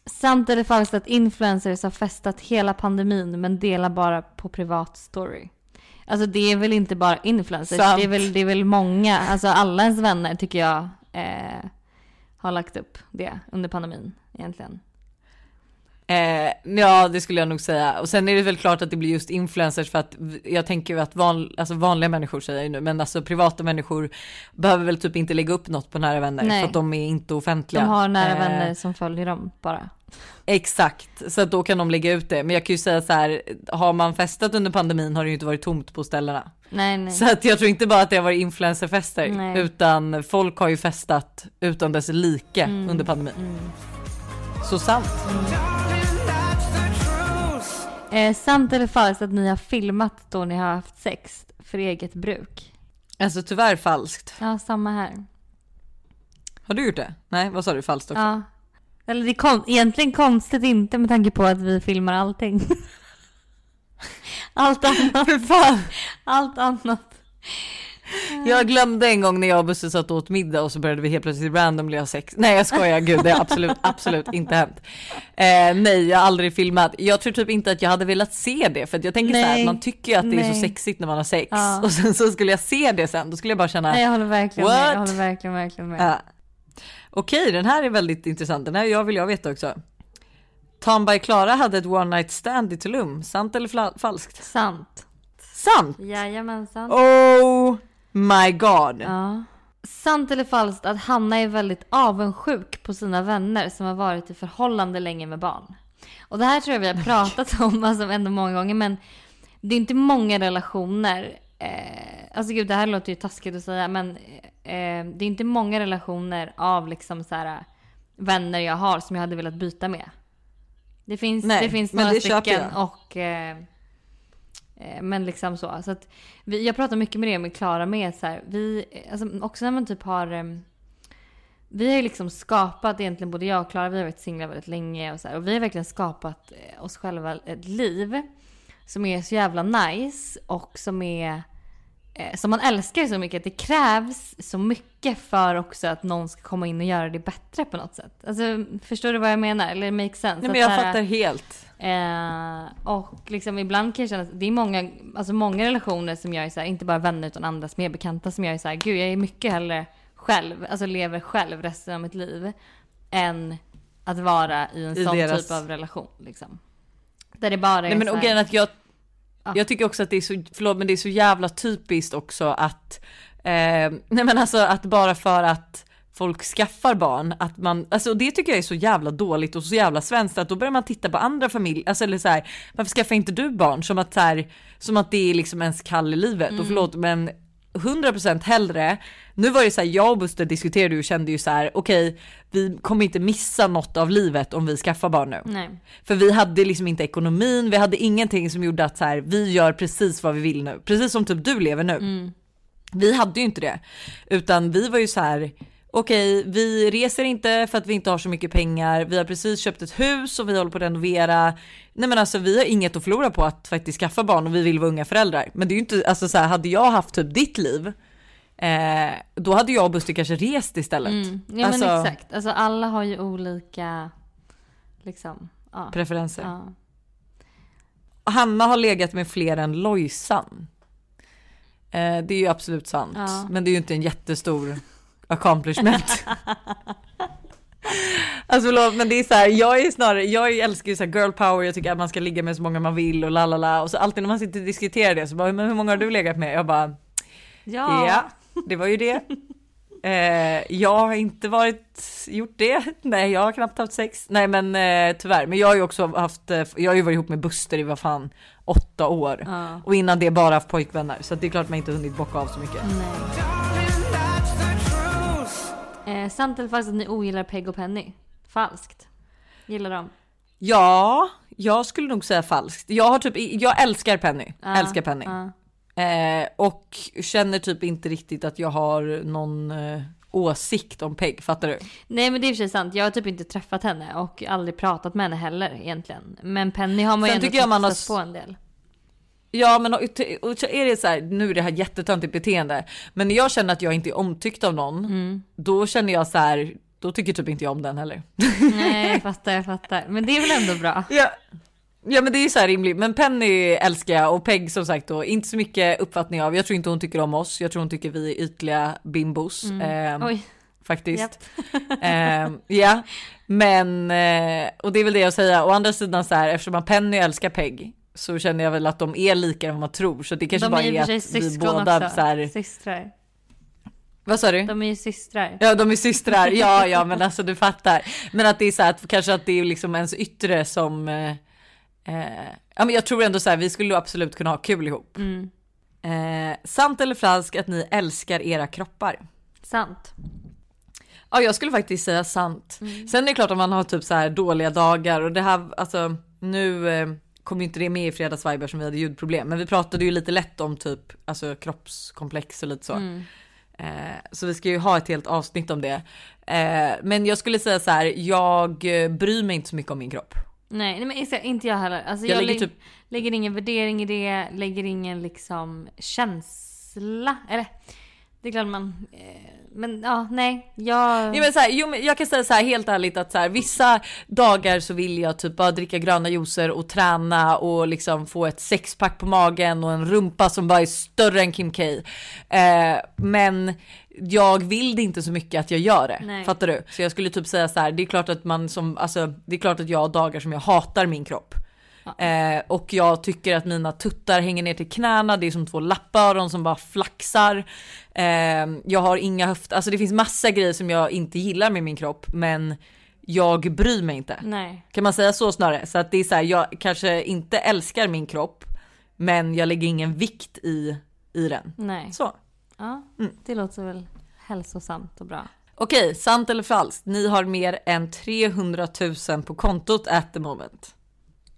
Sant eller falskt att influencers har festat hela pandemin men delar bara på privat story? Alltså det är väl inte bara influencers, det är, väl, det är väl många. Alltså alla ens vänner tycker jag eh, har lagt upp det under pandemin egentligen. Eh, ja, det skulle jag nog säga. Och sen är det väl klart att det blir just influencers för att jag tänker att van, alltså vanliga människor säger nu, men alltså privata människor behöver väl typ inte lägga upp något på nära vänner. Nej. För att de är inte offentliga. De har nära eh, vänner som följer dem bara. Exakt, så att då kan de lägga ut det. Men jag kan ju säga så här, har man festat under pandemin har det ju inte varit tomt på ställena. Nej, nej. Så att jag tror inte bara att det har varit influencerfester. Nej. Utan folk har ju festat utan dess like mm. under pandemin. Mm. Så sant. Mm. Eh, sant eller falskt att ni har filmat då ni har haft sex för eget bruk? Alltså tyvärr falskt. Ja, samma här. Har du gjort det? Nej, vad sa du? Falskt också? Ja. Eller det är kon- egentligen konstigt inte med tanke på att vi filmar allting. Allt annat. För fan. Allt annat. Jag glömde en gång när jag och Buster satt åt middag och så började vi helt plötsligt randomly ha sex. Nej, jag skojar, gud, det har absolut, absolut inte hänt. eh, Nej, jag har aldrig filmat. Jag tror typ inte att jag hade velat se det. För att jag tänker nej, så här, att man tycker att det nej. är så sexigt när man har sex ja. Och sen så skulle jag se det sen. Då skulle jag bara känna nej, jag håller verkligen what? Med, jag håller verkligen, verkligen med ja. Okej, den här är väldigt intressant. Den här jag vill jag veta också. Tom by Klara hade ett one night stand i Tulum. Sant eller fla- falskt? Sant. sant? Jajamensan. Oh my god. Ja. Sant eller falskt att Hanna är väldigt avundsjuk på sina vänner som har varit i förhållande länge med barn. Och det här tror jag vi har pratat om alltså ändå många gånger, men det är inte många relationer. Eh, alltså gud, det här låter ju taskigt att säga, men eh, det är inte många relationer av liksom så här vänner jag har som jag hade velat byta med. Det finns, nej, det finns några det stycken och eh, men liksom så, så att vi, jag pratar mycket med det med Klara med så här, vi alltså också när man typ har vi har ju liksom skapat egentligen både jag och Klara, vi har varit singlar väldigt länge och så här, och vi har verkligen skapat oss själva ett liv som är så jävla nice och som är som man älskar så mycket. Det krävs så mycket för också att någon ska komma in och göra det bättre på något sätt. Alltså, förstår du vad jag menar? Eller makes sense? Nej, men jag här, fattar helt. Eh, och liksom ibland kan jag känna att det är många, alltså många relationer som jag är så här, inte bara vänner utan andra som är bekanta, som jag är så här, gud jag är mycket hellre själv, alltså lever själv resten av mitt liv än att vara i en I sån deras... typ av relation liksom. Där det bara är nej, men så här, igen, att jag Jag tycker också att det är så, förlåt, men det är så jävla typiskt också att eh, nej men alltså att bara för att folk skaffar barn att man, alltså det tycker jag är så jävla dåligt och så jävla svenskt att då börjar man titta på andra familjer, alltså eller så här, varför skaffar inte du barn? Som att så här, som att det är liksom ens kall i livet. Mm. Och förlåt, men hundra procent hellre. Nu var det så här, jag och Buster diskuterade och kände ju så här, okej, okay, vi kommer inte missa något av livet om vi skaffar barn nu. Nej. För vi hade liksom inte ekonomin, vi hade ingenting som gjorde att så här, vi gör precis vad vi vill nu. Precis som typ du lever nu. Mm. Vi hade ju inte det. Utan vi var ju så här, okej, okay, vi reser inte för att vi inte har så mycket pengar. Vi har precis köpt ett hus och vi håller på att renovera. Nej men alltså vi har inget att förlora på att faktiskt skaffa barn och vi vill vara unga föräldrar. Men det är ju inte, alltså så här, hade jag haft typ ditt liv eh, då hade jag och Buster kanske rest istället. Mm. Ja alltså, men exakt, alltså alla har ju olika liksom, ja, preferenser. Ja. Hanna har legat med fler än Lojsan. Eh, det är ju absolut sant. Ja. Men det är ju inte en jättestor accomplishment. Alltså förlåt, men det är så här, jag är snarare, jag älskar ju så här girl power, jag tycker att man ska ligga med så många man vill och lalala, och så alltid när man sitter och diskuterar det så bara, men hur många har du legat med? Jag bara, ja, ja det var ju det. eh, jag har inte varit, gjort det, nej jag har knappt haft sex, nej men eh, tyvärr, men jag har ju också haft, jag har ju varit ihop med Buster i vad fan, åtta år, ja. Och innan det bara haft pojkvänner, så det är klart man inte hunnit bocka av så mycket. Nej. Eh, sant eller falskt att ni ogillar Pegg och Penny? Falskt. Gillar dem? Ja, jag skulle nog säga falskt. Jag har typ, jag älskar Penny. Ah, älskar Penny. Ah. Eh, och känner typ inte riktigt att jag har någon eh, åsikt om Pegg, fattar du? Nej, men det är ju sant. Jag har typ inte träffat henne och aldrig pratat med henne heller egentligen. Men Penny har man ju ändå träffat har... på en del. Ja, men och, och så är det så här, nu är det här jättetöntigt beteende, men när jag känner att jag inte är omtyckt av någon, mm. då känner jag så här, då tycker typ inte jag om den heller. Nej, jag fattar, jag fattar. Men det är väl ändå bra. Ja, ja men det är ju så här rimligt. Men Penny älskar jag och Pegg som sagt då, inte så mycket uppfattning av. Jag tror inte hon tycker om oss, jag tror hon tycker vi är ytliga bimbos. Mm. Eh, Oj. Faktiskt. Ja, um, yeah. men, eh, och det är väl det jag säger. Å andra sidan så här, eftersom man Penny älskar Pegg, så känner jag väl att de är lika än vad man tror. Så det kanske de bara är, är att vi båda så här... systrar. Vad sa du? De är ju systrar. Ja, de är systrar. Ja, ja, men alltså du fattar. Men att det är så här, att, kanske att det är liksom ens yttre som... Eh, ja, men jag tror ändå så här, vi skulle absolut kunna ha kul ihop. Mm. Eh, sant eller falskt att ni älskar era kroppar? Sant. Ja, jag skulle faktiskt säga sant. Mm. Sen är det klart att man har typ så här dåliga dagar. Och det här, alltså nu... Eh, kom ju inte det med i Fredags Viber som vi hade ljudproblem. Men vi pratade ju lite lätt om typ alltså kroppskomplex och lite så. Mm. Eh, så vi ska ju ha ett helt avsnitt om det. Eh, men jag skulle säga så här, jag bryr mig inte så mycket om min kropp. Nej, nej men inte jag heller. Alltså, jag jag lägger, typ... lägger ingen värdering i det, lägger ingen liksom känsla. Eller, det är klart man... Eh... Men ja, nej, jag... Nej, men så här, jo, men jag kan säga så här helt ärligt att så här, vissa dagar så vill jag typ bara dricka gröna juicer och träna och liksom få ett sexpack på magen och en rumpa som bara är större än Kim K. Eh, men jag vill det inte så mycket att jag gör det, nej. Fattar du? Så jag skulle typ säga så här, det är klart att man som, alltså, det är klart att jag har dagar som jag hatar min kropp. Ja. Eh, och jag tycker att mina tuttar hänger ner till knäna. Det är som två lappöron som bara flaxar. Eh, jag har inga höfter. Alltså det finns massa grejer som jag inte gillar med min kropp. Men jag bryr mig inte. Nej. Kan man säga så snarare? Så att det är så här, jag kanske inte älskar min kropp. Men jag lägger ingen vikt i, i den. Nej. Så. Ja, mm. Det låter väl hälsosamt och bra. Okej, sant eller falskt? Ni har mer än trehundratusen på kontot at the moment.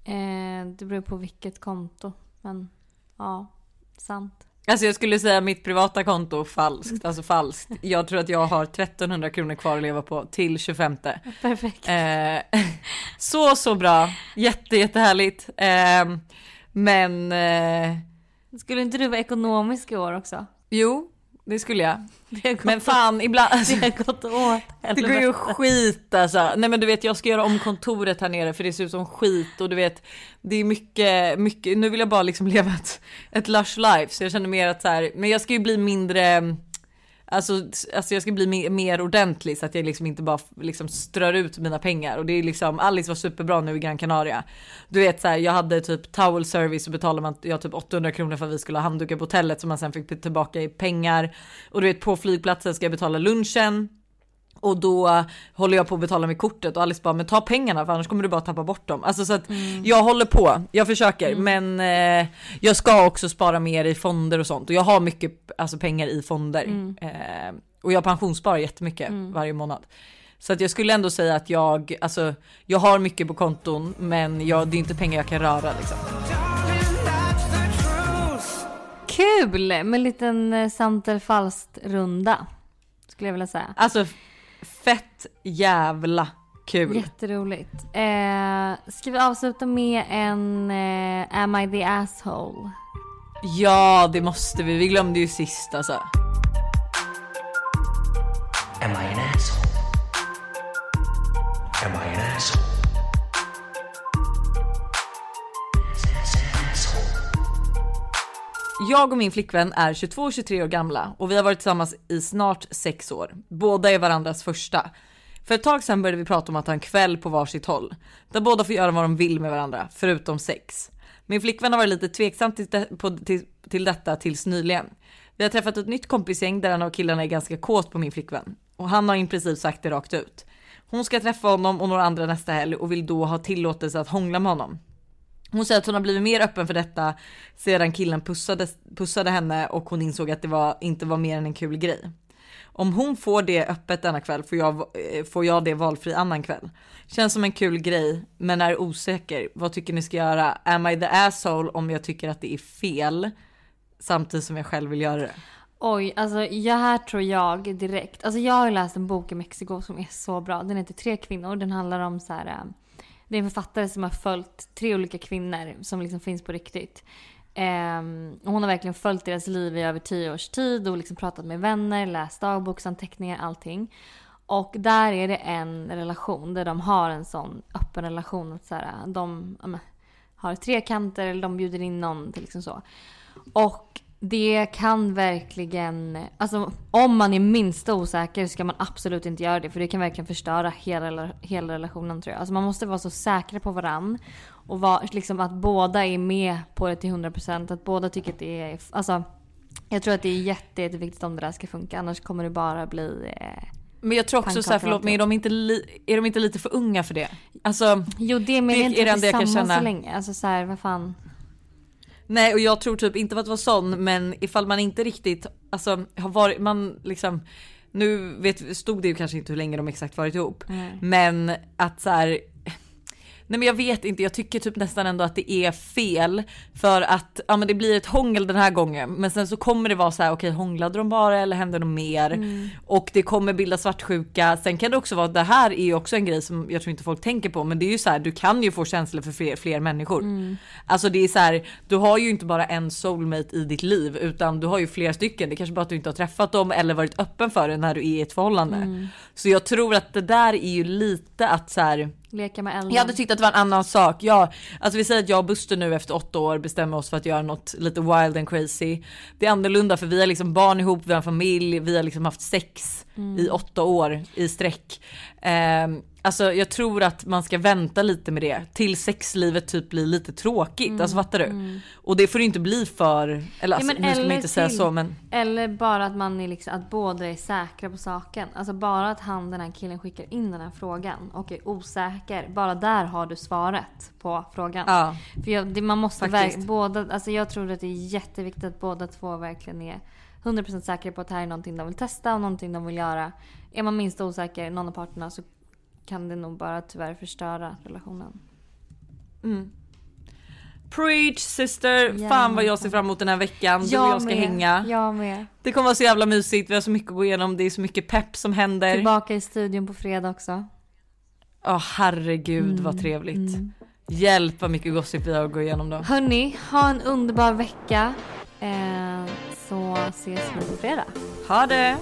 Eh, det beror på vilket konto. Men ja, sant. Alltså jag skulle säga mitt privata konto, falskt. Alltså falskt. Jag tror att jag har trettonhundra kronor kvar att leva på till tjugofemte. Perfekt. Eh, så, så bra. Jätte, jättehärligt. Eh, men... Eh... Skulle inte du vara ekonomisk i år också? Jo, det skulle jag. Det men fan, ibland... Alltså, det har gått åt. Det går ju skit alltså. Nej men du vet, jag ska göra om kontoret här nere för det ser ut som skit och du vet, det är mycket, mycket... Nu vill jag bara liksom leva ett, ett lush life så jag känner mer att så här... Men jag ska ju bli mindre... Alltså, alltså jag ska bli mer, mer ordentlig så att jag liksom inte bara liksom strör ut mina pengar. Och det är liksom, Alice var superbra nu i Gran Canaria. Du vet så här, jag hade typ towel service och betalade man, jag typ åttahundra kronor för att vi skulle ha handdukar på hotellet som man sen fick tillbaka i pengar. Och du vet, på flygplatsen ska jag betala lunchen. Och då håller jag på att betala med kortet. Och Alice bara, men ta pengarna för annars kommer du bara tappa bort dem. Alltså så att mm. jag håller på, jag försöker. Mm. Men eh, jag ska också spara mer i fonder och sånt. Och jag har mycket alltså, pengar i fonder. Mm. Eh, och jag pensionssparar jättemycket mm. varje månad. Så att jag skulle ändå säga att jag, alltså, jag har mycket på konton. Men jag, det är inte pengar jag kan röra liksom. Kul! Med en liten sant eller falskt runda. Skulle jag vilja säga. Alltså... Fett jävla kul. Jätteroligt. eh, Ska vi avsluta med en eh, Am I the asshole? Ja, det måste vi. Vi glömde ju sist alltså. Am I an asshole? Am I an asshole? Jag och min flickvän är tjugotvå till tjugotre år gamla och vi har varit tillsammans i snart sex år. Båda är varandras första. För ett tag sedan började vi prata om att ha en kväll på varsitt håll. Där båda får göra vad de vill med varandra, förutom sex. Min flickvän har varit lite tveksam till, de- på, till, till detta tills nyligen. Vi har träffat ett nytt kompisgäng där en av killarna är ganska kåt på min flickvän. Och han har i princip sagt det rakt ut. Hon ska träffa honom och några andra nästa helg och vill då ha tillåtelse att hångla med honom. Hon säger att hon har blivit mer öppen för detta sedan killen pussade, pussade henne och hon insåg att det var, inte var mer än en kul grej. Om hon får det öppet denna kväll får jag, får jag det valfri annan kväll. Känns som en kul grej men är osäker. Vad tycker ni ska göra? Am I the asshole om jag tycker att det är fel samtidigt som jag själv vill göra det? Oj, alltså jag här tror jag direkt. Alltså jag har läst en bok i Mexiko som är så bra. Den heter Tre kvinnor. Den handlar om så här... Det är en författare som har följt tre olika kvinnor som liksom finns på riktigt. Ehm, hon har verkligen följt deras liv i över tio års tid och liksom pratat med vänner, läst dagboksanteckningar, allting. Och där är det en relation där de har en sån öppen relation. Att så här, de ja, men, har tre kanter eller de bjuder in någon till liksom så. Och det kan verkligen... Alltså om man är minst osäker ska man absolut inte göra det. För det kan verkligen förstöra hela, hela relationen tror jag. Alltså man måste vara så säker på varann. Och var, liksom, att båda är med på det till hundra procent. Att båda tycker att det är... Alltså jag tror att det är jätte, jätteviktigt om det där ska funka. Annars kommer det bara bli... Eh, men jag tror också så här, förlåt mig, är de, inte li, är de inte lite för unga för det? Alltså... Jo, det men det, är inte är det det jag kan känna så länge. Alltså så här, vad fan... Nej, och jag tror typ inte att vara sån, men ifall man inte riktigt alltså, har varit, man liksom nu vet, stod det ju kanske inte hur länge de exakt varit ihop, mm. men att så här, nej men jag vet inte, jag tycker typ nästan ändå att det är fel för att, ja men det blir ett hångel den här gången, men sen så kommer det vara så här: okej, hånglade de bara eller hände de mer? Mm. Och det kommer bilda svartsjuka. Sen kan det också vara, det här är ju också en grej som jag tror inte folk tänker på, men det är ju så här: du kan ju få känslor för fler, fler människor. Mm. Alltså det är så här, du har ju inte bara en soulmate i ditt liv, utan du har ju flera stycken. Det kanske bara att du inte har träffat dem eller varit öppen för det när du är i ett förhållande. Mm. Så jag tror att det där är ju lite att så här. Leka med elden. Jag hade tyckt att det var en annan sak. Ja, alltså vi säger att jag och Buster nu efter åtta år bestämmer oss för att göra något lite wild and crazy. Det är annorlunda för vi har liksom barn ihop, vi har en familj, vi har liksom haft sex. mm. i åtta år i sträck. Eh, alltså jag tror att man ska vänta lite med det till sexlivet typ blir lite tråkigt. Mm. Alltså fattar du? Mm. Och det får det inte bli för... Eller, alltså, ja, nu ska man inte till, säga så, men... Eller bara att man är liksom, att båda är säkra på saken. Alltså bara att han, den här killen, skickar in den här frågan och är osäker. Bara där har du svaret på frågan. Ja. För jag, det, man måste verk, båda... Alltså jag tror att det är jätteviktigt att båda två verkligen är hundra procent säkra på att det här är någonting de vill testa och någonting de vill göra. Är man minst osäker, någon av parterna, så kan det nog bara tyvärr förstöra relationen. Mm. Preach, sister. Yeah. Fan vad jag ser fram emot den här veckan. Jag, och jag ska med. hänga. Jag med. Det kommer vara så jävla mysigt. Vi har så mycket att gå igenom. Det är så mycket pepp som händer. Tillbaka i studion på fredag också. Åh, oh, herregud, mm. vad trevligt. Mm. Hjälp vad mycket gossip vi har att gå igenom då. Hörrni, ha en underbar vecka. Eh, så ses vi på fredag. Ha det!